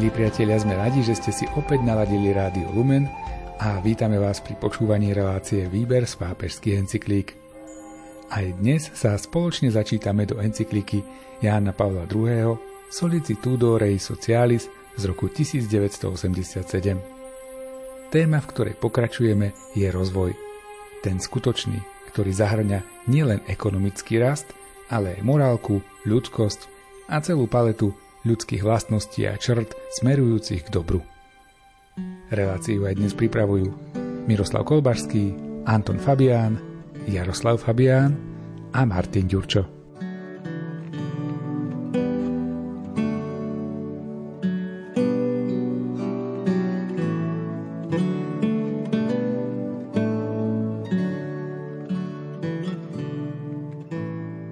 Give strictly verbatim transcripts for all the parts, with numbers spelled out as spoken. Milí priatelia, sme radi, že ste si opäť naladili Rádio Lumen a vítame vás pri počúvaní relácie Výber z pápežských encyklík. Aj dnes sa spoločne začítame do encyklíky Jana Pavla druhého. Sollicitudo Rei Socialis z roku tisíc deväťsto osemdesiatsedem. Téma, v ktorej pokračujeme, je rozvoj. Ten skutočný, ktorý zahrňa nielen ekonomický rast, ale aj morálku, ľudskosť a celú paletu ľudských vlastností a črt smerujúcich k dobru. Reláciu aj dnes pripravujú Miroslav Kolbarský, Anton Fabián, Jaroslav Fabián a Martin Jurčo.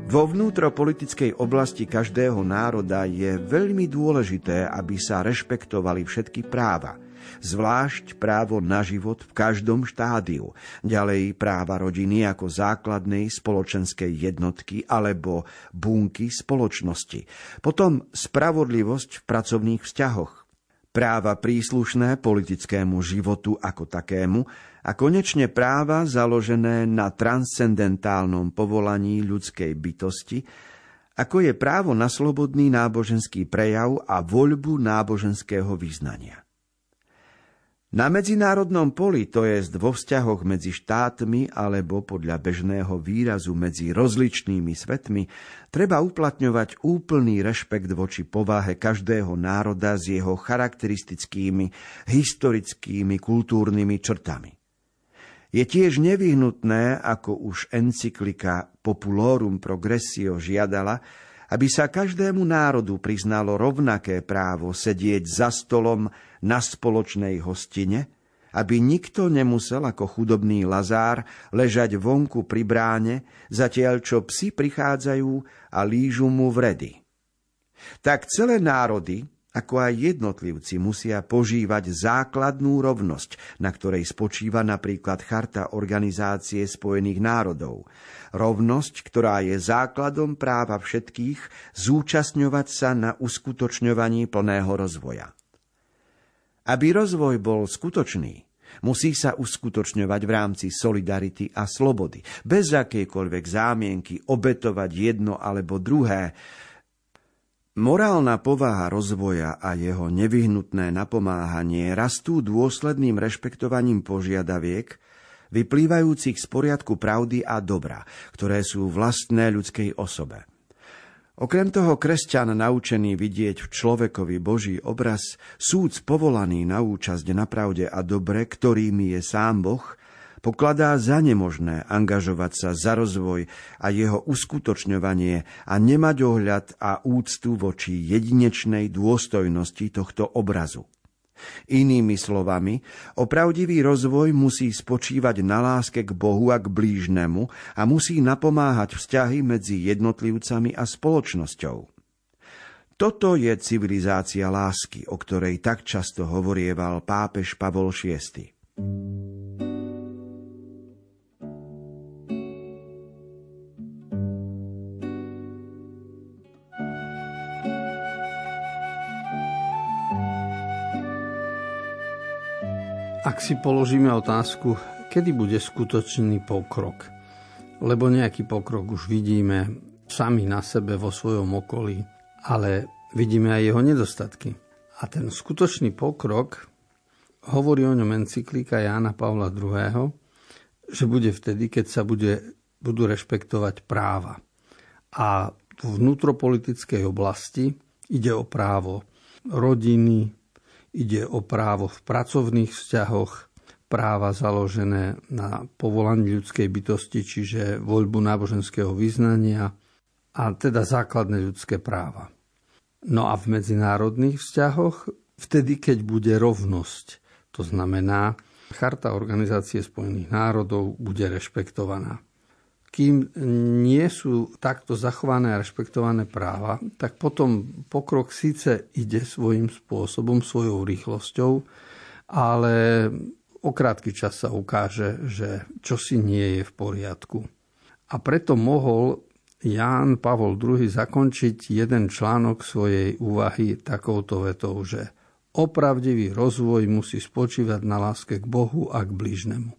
Vo vnútropolitickej oblasti každého národa je veľmi dôležité, aby sa rešpektovali všetky práva, zvlášť právo na život v každom štádiu, ďalej práva rodiny ako základnej spoločenskej jednotky alebo bunky spoločnosti, potom spravodlivosť v pracovných vzťahoch, práva príslušné politickému životu ako takému, a konečne práva založené na transcendentálnom povolaní ľudskej bytosti, ako je právo na slobodný náboženský prejav a voľbu náboženského vyznania. Na medzinárodnom poli, to jest vo vzťahoch medzi štátmi alebo podľa bežného výrazu medzi rozličnými svetmi, treba uplatňovať úplný rešpekt voči povahe každého národa s jeho charakteristickými, historickými, kultúrnymi črtami. Je tiež nevyhnutné, ako už encyklika Populorum Progressio žiadala, aby sa každému národu priznalo rovnaké právo sedieť za stolom na spoločnej hostine, aby nikto nemusel ako chudobný lazár ležať vonku pri bráne, zatiaľ čo psi prichádzajú a lížu mu vredy. Tak celé národy, ako aj jednotlivci, musia požívať základnú rovnosť, na ktorej spočíva napríklad Charta Organizácie spojených národov. Rovnosť, ktorá je základom práva všetkých zúčastňovať sa na uskutočňovaní plného rozvoja. Aby rozvoj bol skutočný, musí sa uskutočňovať v rámci solidarity a slobody, bez akejkoľvek zámienky obetovať jedno alebo druhé. Morálna povaha rozvoja a jeho nevyhnutné napomáhanie rastú dôsledným rešpektovaním požiadaviek, vyplývajúcich z poriadku pravdy a dobra, ktoré sú vlastné ľudskej osobe. Okrem toho kresťan naučený vidieť v človekovi Boží obraz, súc povolaný na účasť na pravde a dobre, ktorým je sám Boh, pokladá za nemožné angažovať sa za rozvoj a jeho uskutočňovanie a nemať ohľad a úctu voči jedinečnej dôstojnosti tohto obrazu. Inými slovami, opravdivý rozvoj musí spočívať na láske k Bohu a k blížnemu a musí napomáhať vzťahy medzi jednotlivcami a spoločnosťou. Toto je civilizácia lásky, o ktorej tak často hovorieval pápež Pavol šiesty. Ak si položíme otázku, kedy bude skutočný pokrok, lebo nejaký pokrok už vidíme sami na sebe vo svojom okolí, ale vidíme aj jeho nedostatky. A ten skutočný pokrok, hovorí o ňom encyklika Jana Pavla druhého., že bude vtedy, keď sa bude, budú rešpektovať práva. A v vnútropolitickej oblasti ide o právo rodiny, ide o právo v pracovných vzťahoch, práva založené na povolaní ľudskej bytosti, čiže voľbu náboženského vyznania a teda základné ľudské práva. No a v medzinárodných vzťahoch vtedy, keď bude rovnosť, to znamená, Charta Organizácie spojených národov bude rešpektovaná. Kým nie sú takto zachované a rešpektované práva, tak potom pokrok síce ide svojím spôsobom, svojou rýchlosťou, ale o krátky čas sa ukáže, že čosi nie je v poriadku. A preto mohol Ján Pavol druhý zakončiť jeden článok svojej úvahy takouto vetou, že opravdivý rozvoj musí spočívať na láske k Bohu a k blížnemu.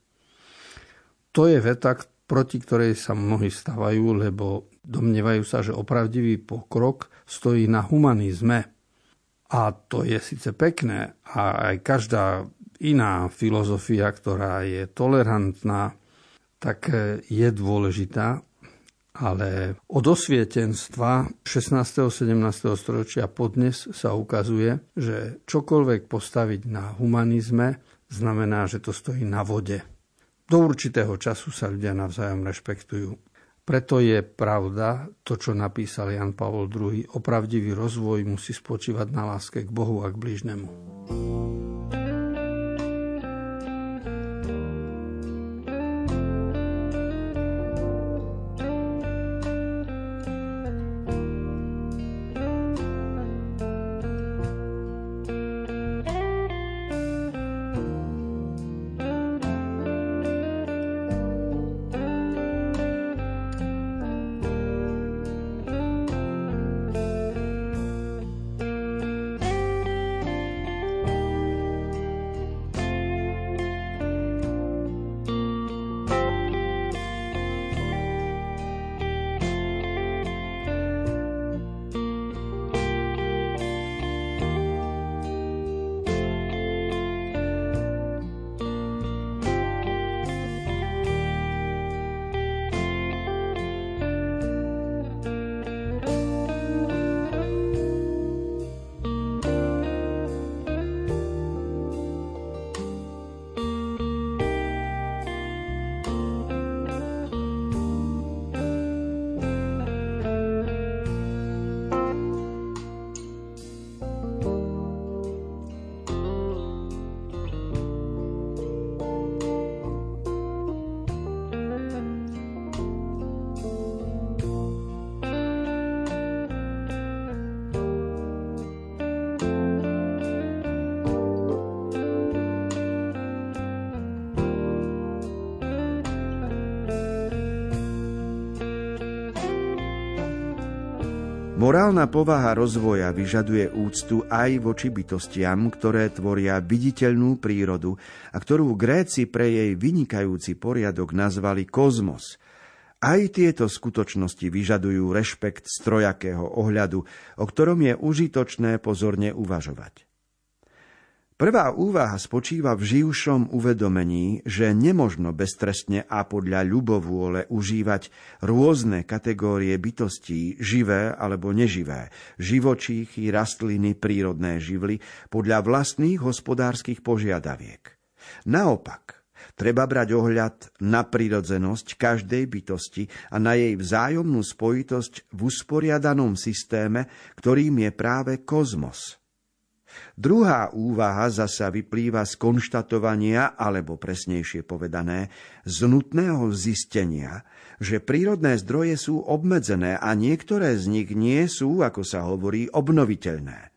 To je veta, proti ktorej sa mnohí stavajú, lebo domnievajú sa, že opravdivý pokrok stojí na humanizme. A to je síce pekné a aj každá iná filozofia, ktorá je tolerantná, tak je dôležitá, ale od osvietenstva šestnásteho a sedemnásteho storočia podnes sa ukazuje, že čokoľvek postaviť na humanizme znamená, že to stojí na vode. Do určitého času sa ľudia navzájom rešpektujú. Preto je pravda to, čo napísal Jan Pavel druhý. Opravdivý rozvoj musí spočívať na láske k Bohu a k blížnemu. Morálna povaha rozvoja vyžaduje úctu aj voči bytostiam, ktoré tvoria viditeľnú prírodu a ktorú Gréci pre jej vynikajúci poriadok nazvali kozmos. Aj tieto skutočnosti vyžadujú rešpekt z trojakého ohľadu, o ktorom je užitočné pozorne uvažovať. Prvá úvaha spočíva v živšom uvedomení, že nemožno beztrestne a podľa ľubovôle užívať rôzne kategórie bytostí, živé alebo neživé, živočíchy, rastliny, prírodné živly, podľa vlastných hospodárskych požiadaviek. Naopak, treba brať ohľad na prirodzenosť každej bytosti a na jej vzájomnú spojitosť v usporiadanom systéme, ktorým je práve kozmos. Druhá úvaha zasa vyplýva z konštatovania, alebo presnejšie povedané, z nutného zistenia, že prírodné zdroje sú obmedzené a niektoré z nich nie sú, ako sa hovorí, obnoviteľné.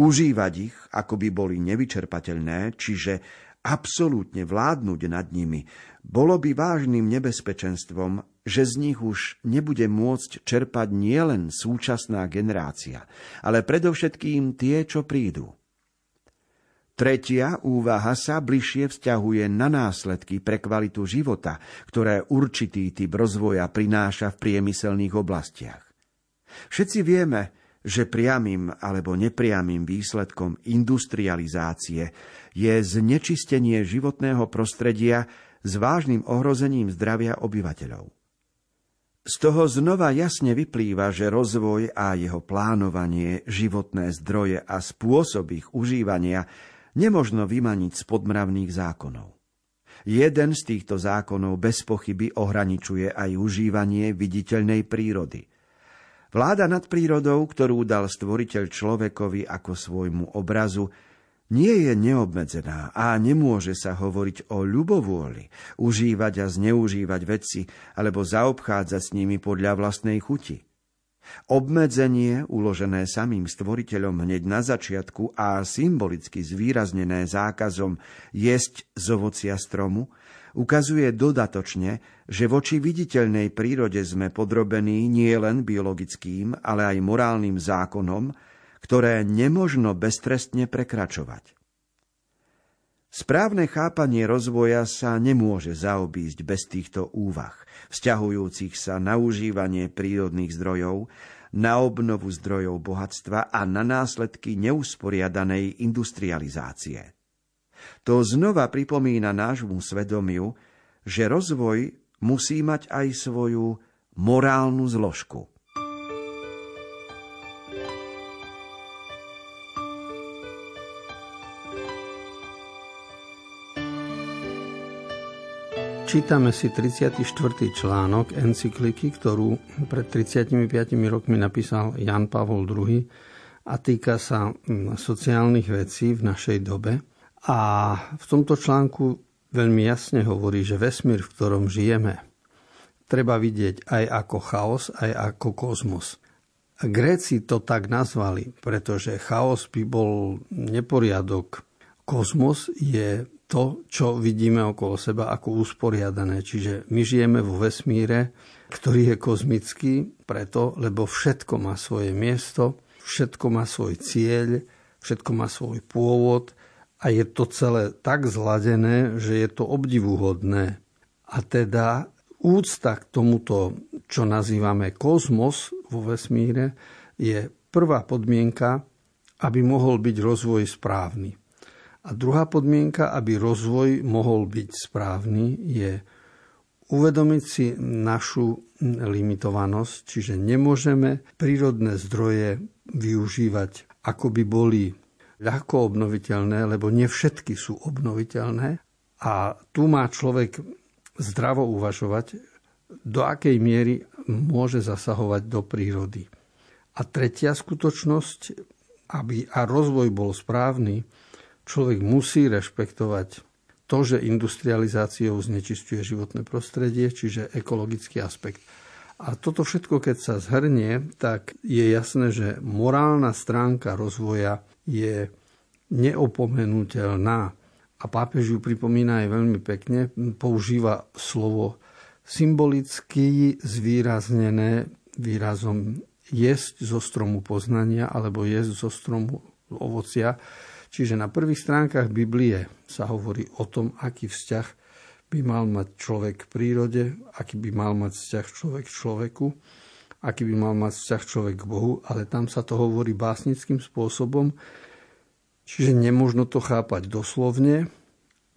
Užívať ich, ako by boli nevyčerpateľné, čiže absolútne vládnuť nad nimi, bolo by vážnym nebezpečenstvom, že z nich už nebude môcť čerpať nielen súčasná generácia, ale predovšetkým tie, čo prídu. Tretia úvaha sa bližšie vzťahuje na následky pre kvalitu života, ktoré určitý typ rozvoja prináša v priemyselných oblastiach. Všetci vieme, že priamym alebo nepriamym výsledkom industrializácie je znečistenie životného prostredia s vážnym ohrozením zdravia obyvateľov. Z toho znova jasne vyplýva, že rozvoj a jeho plánovanie, životné zdroje a spôsob ich užívania nemožno vymaniť spod mravných zákonov. Jeden z týchto zákonov bez pochyby ohraničuje aj užívanie viditeľnej prírody. Vláda nad prírodou, ktorú dal stvoriteľ človekovi ako svojmu obrazu, nie je neobmedzená a nemôže sa hovoriť o ľubovôli, užívať a zneužívať veci alebo zaobchádzať s nimi podľa vlastnej chuti. Obmedzenie, uložené samým stvoriteľom hneď na začiatku a symbolicky zvýraznené zákazom jesť z ovocia stromu, ukazuje dodatočne, že voči viditeľnej prírode sme podrobení nielen biologickým, ale aj morálnym zákonom, ktoré nemožno beztrestne prekračovať. Správne chápanie rozvoja sa nemôže zaobísť bez týchto úvah, vzťahujúcich sa na užívanie prírodných zdrojov, na obnovu zdrojov bohatstva a na následky neusporiadanej industrializácie. To znova pripomína nášmu svedomiu, že rozvoj musí mať aj svoju morálnu zložku. Čítame si tridsiaty štvrtý článok encykliky, ktorú pred tridsiatimi piatimi rokmi napísal Jan Pavel druhý a týka sa sociálnych vecí v našej dobe. A v tomto článku veľmi jasne hovorí, že vesmír, v ktorom žijeme, treba vidieť aj ako chaos, aj ako kozmos. Gréci to tak nazvali, pretože chaos by bol neporiadok. Kozmos je to, čo vidíme okolo seba ako usporiadané. Čiže my žijeme vo vesmíre, ktorý je kozmický, preto, lebo všetko má svoje miesto, všetko má svoj cieľ, všetko má svoj pôvod a je to celé tak zladené, že je to obdivuhodné. A teda úcta k tomuto, čo nazývame kozmos vo vesmíre, je prvá podmienka, aby mohol byť rozvoj správny. A druhá podmienka, aby rozvoj mohol byť správny, je uvedomiť si našu limitovanosť, čiže nemôžeme prírodné zdroje využívať, ako by boli ľahko obnoviteľné, lebo nie všetky sú obnoviteľné. A tu má človek zdravo uvažovať, do akej miery môže zasahovať do prírody. A tretia skutočnosť, aby a rozvoj bol správny, človek musí rešpektovať to, že industrializáciou znečisťuje životné prostredie, čiže ekologický aspekt. A toto všetko, keď sa zhrnie, tak je jasné, že morálna stránka rozvoja je neopomenuteľná. A pápež ju pripomína aj veľmi pekne, používa slovo symbolicky zvýraznené výrazom jesť zo stromu poznania alebo jesť zo stromu ovocia. Čiže na prvých stránkach Biblie sa hovorí o tom, aký vzťah by mal mať človek k prírode, aký by mal mať vzťah človek k človeku, aký by mal mať vzťah človek k Bohu, ale tam sa to hovorí básnickým spôsobom, čiže nemožno to chápať doslovne.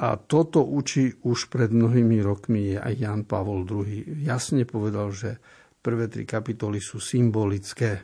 A toto učí už pred mnohými rokmi aj Jan Pavel druhý. Jasne povedal, že prvé tri kapitoly sú symbolické.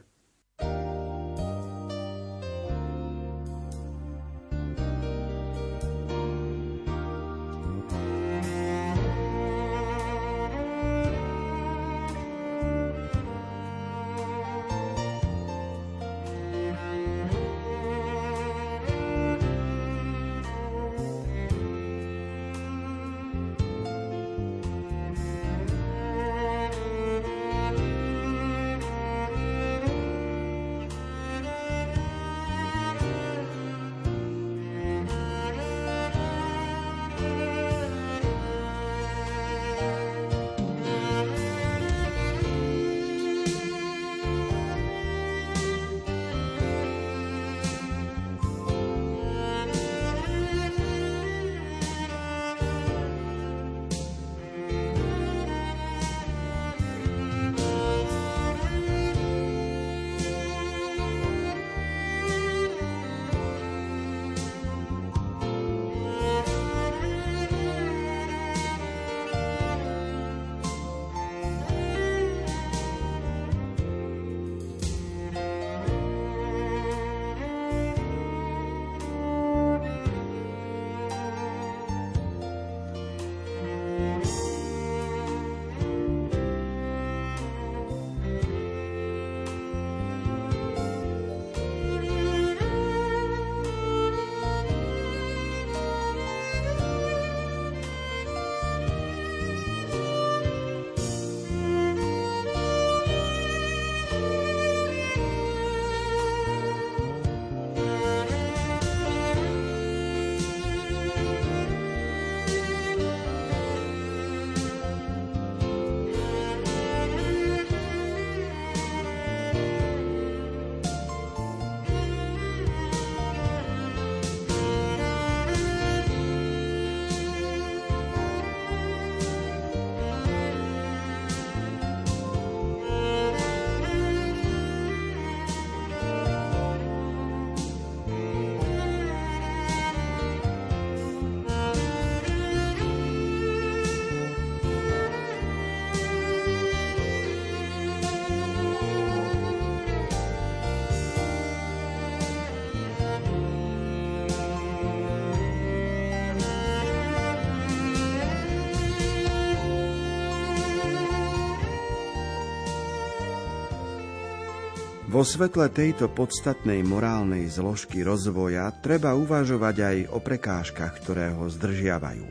Vo svetle tejto podstatnej morálnej zložky rozvoja treba uvažovať aj o prekážkach, ktoré ho zdržiavajú.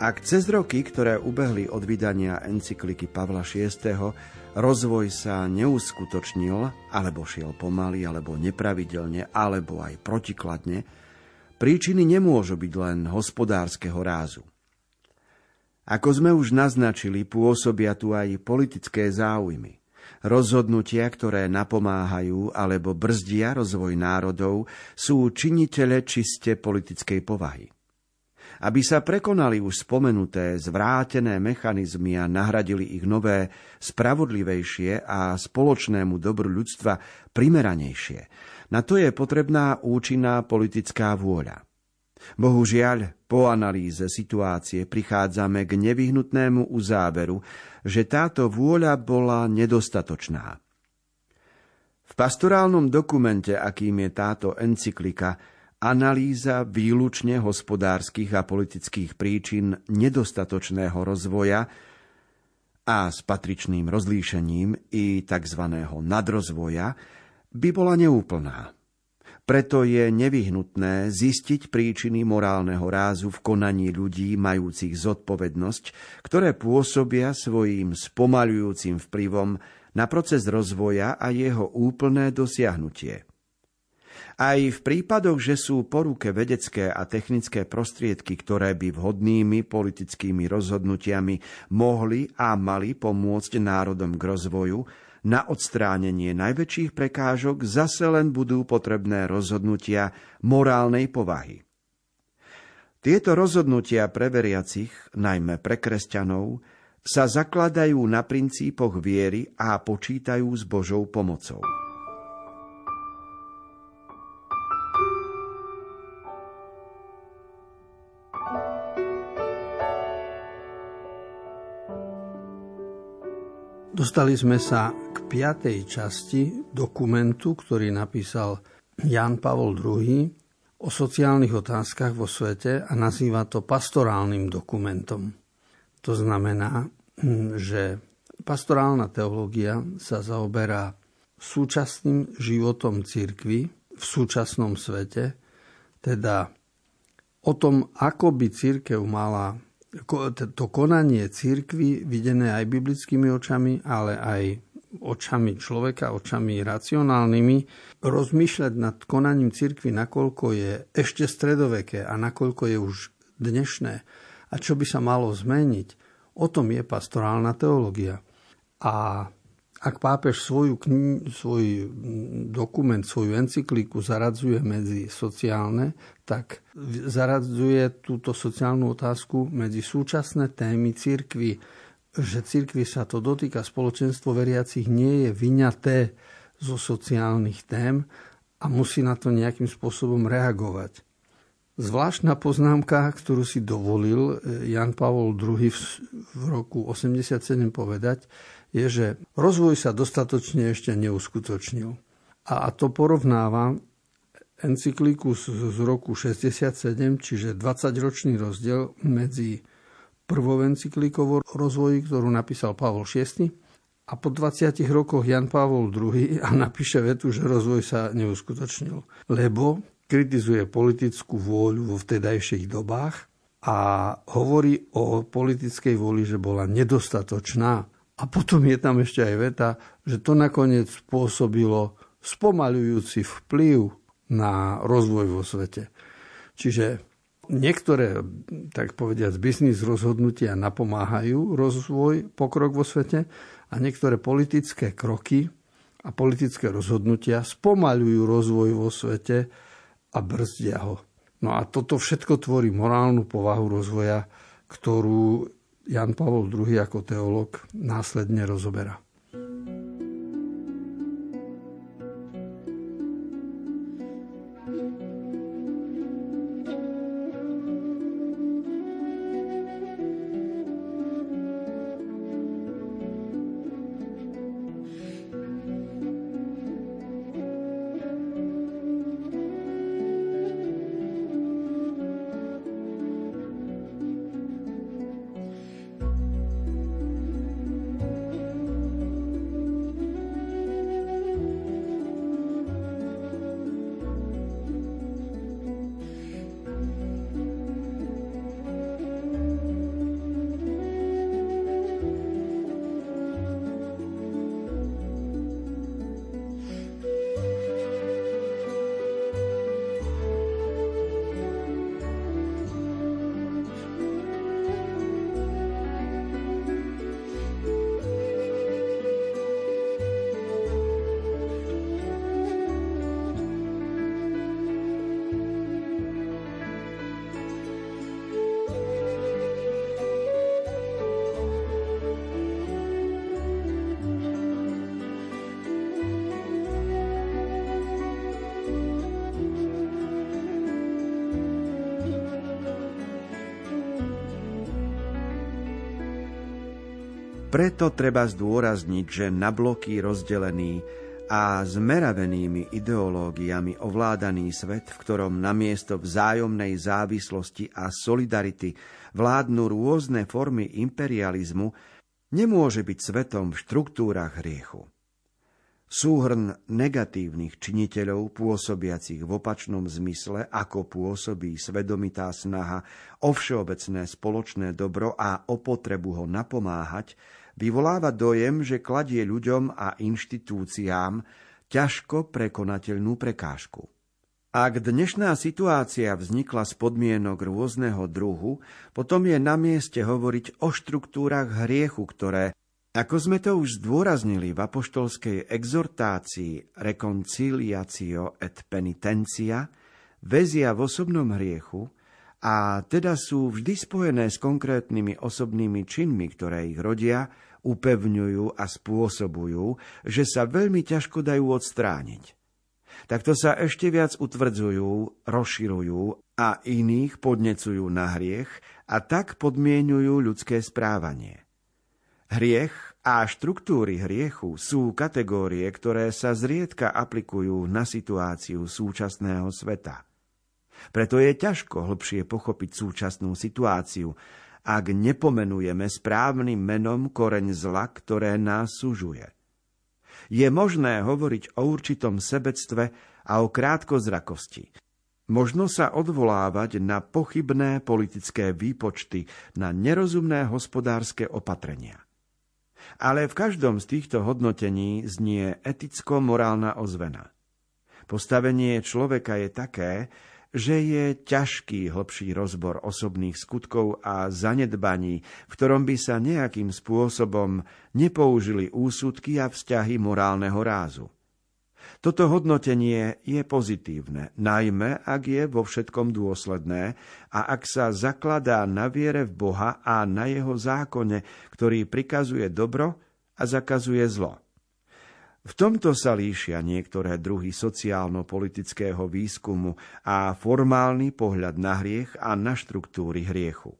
Ak cez roky, ktoré ubehli od vydania encykliky Pavla Šiesteho, rozvoj sa neuskutočnil, alebo šiel pomaly, alebo nepravidelne, alebo aj protikladne, príčiny nemôžu byť len hospodárskeho rázu. Ako sme už naznačili, pôsobia tu aj politické záujmy. Rozhodnutia, ktoré napomáhajú alebo brzdia rozvoj národov, sú činitele čiste politickej povahy. Aby sa prekonali už spomenuté zvrátené mechanizmy a nahradili ich nové, spravodlivejšie a spoločnému dobru ľudstva primeranejšie, na to je potrebná účinná politická vôľa. Bohužiaľ, po analýze situácie prichádzame k nevyhnutnému uzáveru, že táto vôľa bola nedostatočná. V pastorálnom dokumente, akým je táto encyklika, analýza výlučne hospodárskych a politických príčin nedostatočného rozvoja a s patričným rozlíšením i tzv. Nadrozvoja by bola neúplná. Preto je nevyhnutné zistiť príčiny morálneho rázu v konaní ľudí majúcich zodpovednosť, ktoré pôsobia svojím spomaľujúcim vplyvom na proces rozvoja a jeho úplné dosiahnutie. Aj v prípadoch, že sú po ruke vedecké a technické prostriedky, ktoré by vhodnými politickými rozhodnutiami mohli a mali pomôcť národom k rozvoju, na odstránenie najväčších prekážok zase len budú potrebné rozhodnutia morálnej povahy. Tieto rozhodnutia pre veriacich, najmä pre kresťanov, sa zakladajú na princípoch viery a počítajú s Božou pomocou. Dostali sme sa k piatej časti dokumentu, ktorý napísal Jan Pavel druhý o sociálnych otázkach vo svete a nazýva to pastorálnym dokumentom. To znamená, že pastorálna teológia sa zaoberá súčasným životom cirkvi v súčasnom svete, teda o tom, ako by cirkev mala to konanie cirkvi videné aj biblickými očami, ale aj očami človeka, očami racionálnymi, rozmýšľať nad konaním cirkvi, nakoľko je ešte stredoveké a nakoľko je už dnešné a čo by sa malo zmeniť, o tom je pastorálna teológia. A ak pápež svoju kni- svoj dokument, svoju encykliku zaradzuje medzi sociálne, tak zaradzuje túto sociálnu otázku medzi súčasné témy cirkvi, že cirkvi sa to dotýka, spoločenstvo veriacich nie je vyňaté zo sociálnych tém a musí na to nejakým spôsobom reagovať. Zvláštna poznámka, ktorú si dovolil Jan Pavel druhý v roku osemdesiatsedem povedať, je, že rozvoj sa dostatočne ešte neuskutočnil. A to porovnáva encykliku z roku šesťdesiatsedem, čiže dvadsaťročný rozdiel medzi prvou encyklikou o rozvoji, ktorú napísal Pavol Šiesty, a po dvadsiatich rokoch Jan Pavel druhý a napíše vetu, že rozvoj sa neuskutočnil, lebo kritizuje politickú vôľu vo vtedajších dobách a hovorí o politickej vôli, že bola nedostatočná. A potom je tam ešte aj veta, že to nakoniec spôsobilo spomaľujúci vplyv na rozvoj vo svete. Čiže niektoré, tak povediať, biznis rozhodnutia napomáhajú rozvoj, pokrok vo svete a niektoré politické kroky a politické rozhodnutia spomaľujú rozvoj vo svete a brzdia ho. No a toto všetko tvorí morálnu povahu rozvoja, ktorú Jan Pavel druhý ako teológ následne rozoberá. Preto treba zdôrazniť, že na bloky rozdelený a zmeravenými ideológiami ovládaný svet, v ktorom namiesto vzájomnej závislosti a solidarity vládnu rôzne formy imperializmu, nemôže byť svetom v štruktúrach hriechu. Súhrn negatívnych činiteľov pôsobiacich v opačnom zmysle, ako pôsobí svedomitá snaha o všeobecné spoločné dobro a o potrebu ho napomáhať, vyvoláva dojem, že kladie ľuďom a inštitúciám ťažko prekonateľnú prekážku. Ak dnešná situácia vznikla z podmienok rôzneho druhu, potom je na mieste hovoriť o štruktúrach hriechu, ktoré, ako sme to už zdôraznili v apoštolskej exhortácii Reconciliacio et penitencia, väzia v osobnom hriechu a teda sú vždy spojené s konkrétnymi osobnými činmi, ktoré ich rodia, upevňujú a spôsobujú, že sa veľmi ťažko dajú odstrániť. Takto sa ešte viac utvrdzujú, rozširujú a iných podnecujú na hriech a tak podmienujú ľudské správanie. Hriech a štruktúry hriechu sú kategórie, ktoré sa zriedka aplikujú na situáciu súčasného sveta. Preto je ťažko hlbšie pochopiť súčasnú situáciu, ak nepomenujeme správnym menom koreň zla, ktoré nás sužuje. Je možné hovoriť o určitom sebectve a o krátkozrakosti. Možno sa odvolávať na pochybné politické výpočty, na nerozumné hospodárske opatrenia. Ale v každom z týchto hodnotení znie eticko-morálna ozvena. Postavenie človeka je také, že je ťažký hlbší rozbor osobných skutkov a zanedbaní, v ktorom by sa nejakým spôsobom nepoužili úsudky a vzťahy morálneho rázu. Toto hodnotenie je pozitívne, najmä ak je vo všetkom dôsledné a ak sa zakladá na viere v Boha a na jeho zákone, ktorý prikazuje dobro a zakazuje zlo. V tomto sa líšia niektoré druhy sociálno-politického výskumu a formálny pohľad na hriech a na štruktúry hriechu.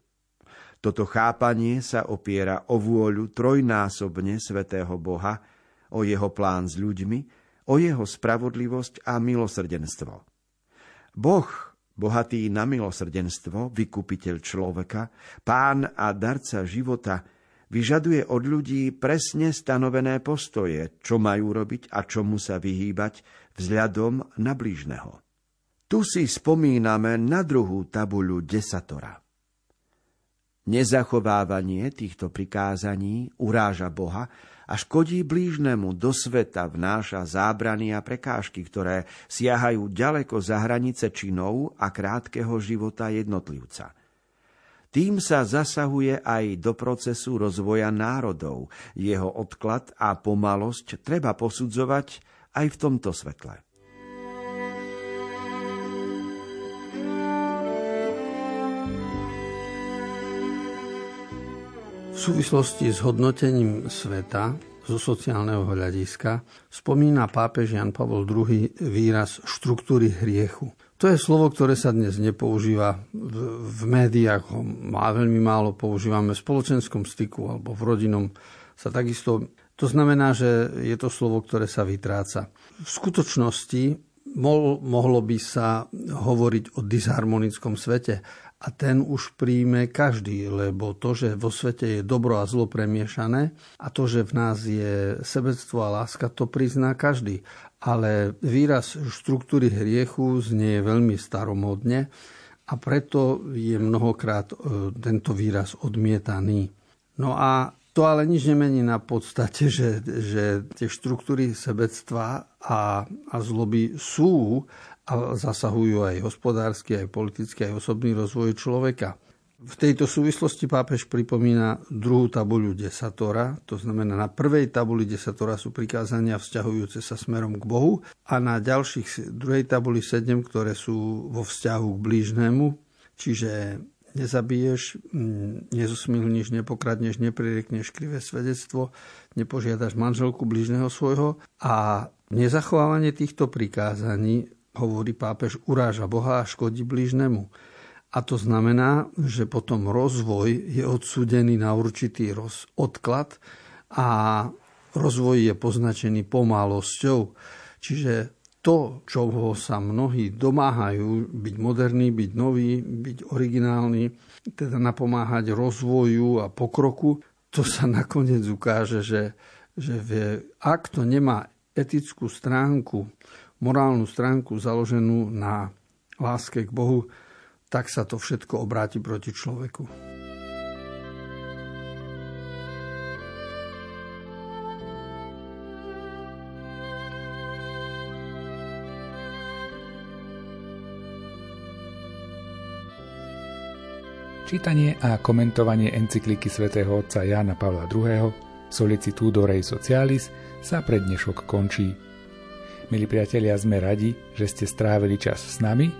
Toto chápanie sa opiera o vôľu trojnásobne svätého Boha, o jeho plán s ľuďmi, o jeho spravodlivosť a milosrdenstvo. Boh, bohatý na milosrdenstvo, vykupiteľ človeka, pán a darca života, vyžaduje od ľudí presne stanovené postoje, čo majú robiť a čomu sa vyhýbať vzhľadom na blížneho. Tu si spomíname na druhú tabuľu desatora. Nezachovávanie týchto prikázaní uráža Boha a škodí blížnemu, do sveta vnáša zábrany a prekážky, ktoré siahajú ďaleko za hranice činov a krátkeho života jednotlivca. Tým sa zasahuje aj do procesu rozvoja národov. Jeho odklad a pomalosť treba posudzovať aj v tomto svetle. V súvislosti s hodnotením sveta zo sociálneho hľadiska spomína pápež Jan Pavel druhý výraz štruktúry hriechu. To je slovo, ktoré sa dnes nepoužíva v médiách, ho má veľmi málo používame v spoločenskom styku alebo v rodinnom sa takisto. To znamená, že je to slovo, ktoré sa vytráca. V skutočnosti mohlo by sa hovoriť o disharmonickom svete, a ten už príjme každý, lebo to, že vo svete je dobro a zlo premiešané a to, že v nás je sebectvo a láska, to prizná každý. Ale výraz štruktúry hriechu znie veľmi staromodne a preto je mnohokrát tento výraz odmietaný. No a to ale nič nemení na podstate, že, že tie štruktúry sebectva a, a zloby sú a zasahujú aj hospodársky, aj politický, aj osobný rozvoj človeka. V tejto súvislosti pápež pripomína druhú tabuľu desatora, to znamená na prvej tabuli desatora sú prikázania vzťahujúce sa smerom k Bohu a na ďalších druhej tabuli sedem, ktoré sú vo vzťahu k blížnemu, čiže nezabiješ, nezosmilníš, nepokradneš, neprirekneš krivé svedectvo, nepožiadaš manželku blížneho svojho a nezachovávanie týchto prikázaní, hovorí pápež, uráža Boha a škodí blížnemu. A to znamená, že potom rozvoj je odsúdený na určitý roz- odklad a rozvoj je poznačený pomalosťou. Čiže to, čoho sa mnohí domáhajú, byť moderný, byť nový, byť originálny, teda napomáhať rozvoju a pokroku, to sa nakoniec ukáže, že, že vie, ak to nemá etickú stránku, morálnu stránku založenú na láske k Bohu, tak sa to všetko obráti proti človeku. Čítanie a komentovanie encykliky svätého otca Jana Pavla druhého. Sollicitudo Rei Socialis sa pre dnešok končí. Milí priatelia, sme radi, že ste strávili čas s nami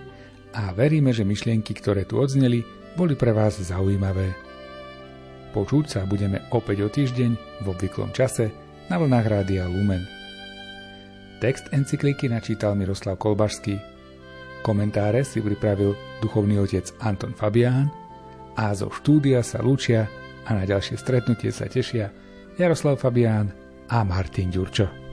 a veríme, že myšlienky, ktoré tu odzneli, boli pre vás zaujímavé. Počuť sa budeme opäť o týždeň v obvyklom čase na vlnách Rádia Lumen. Text encykliky načítal Miroslav Kolbarský. Komentáre si pripravil duchovný otec Anton Fabián. A zo štúdia sa lúčia a na ďalšie stretnutie sa tešia Jaroslav Fabián a Martin Jurčo.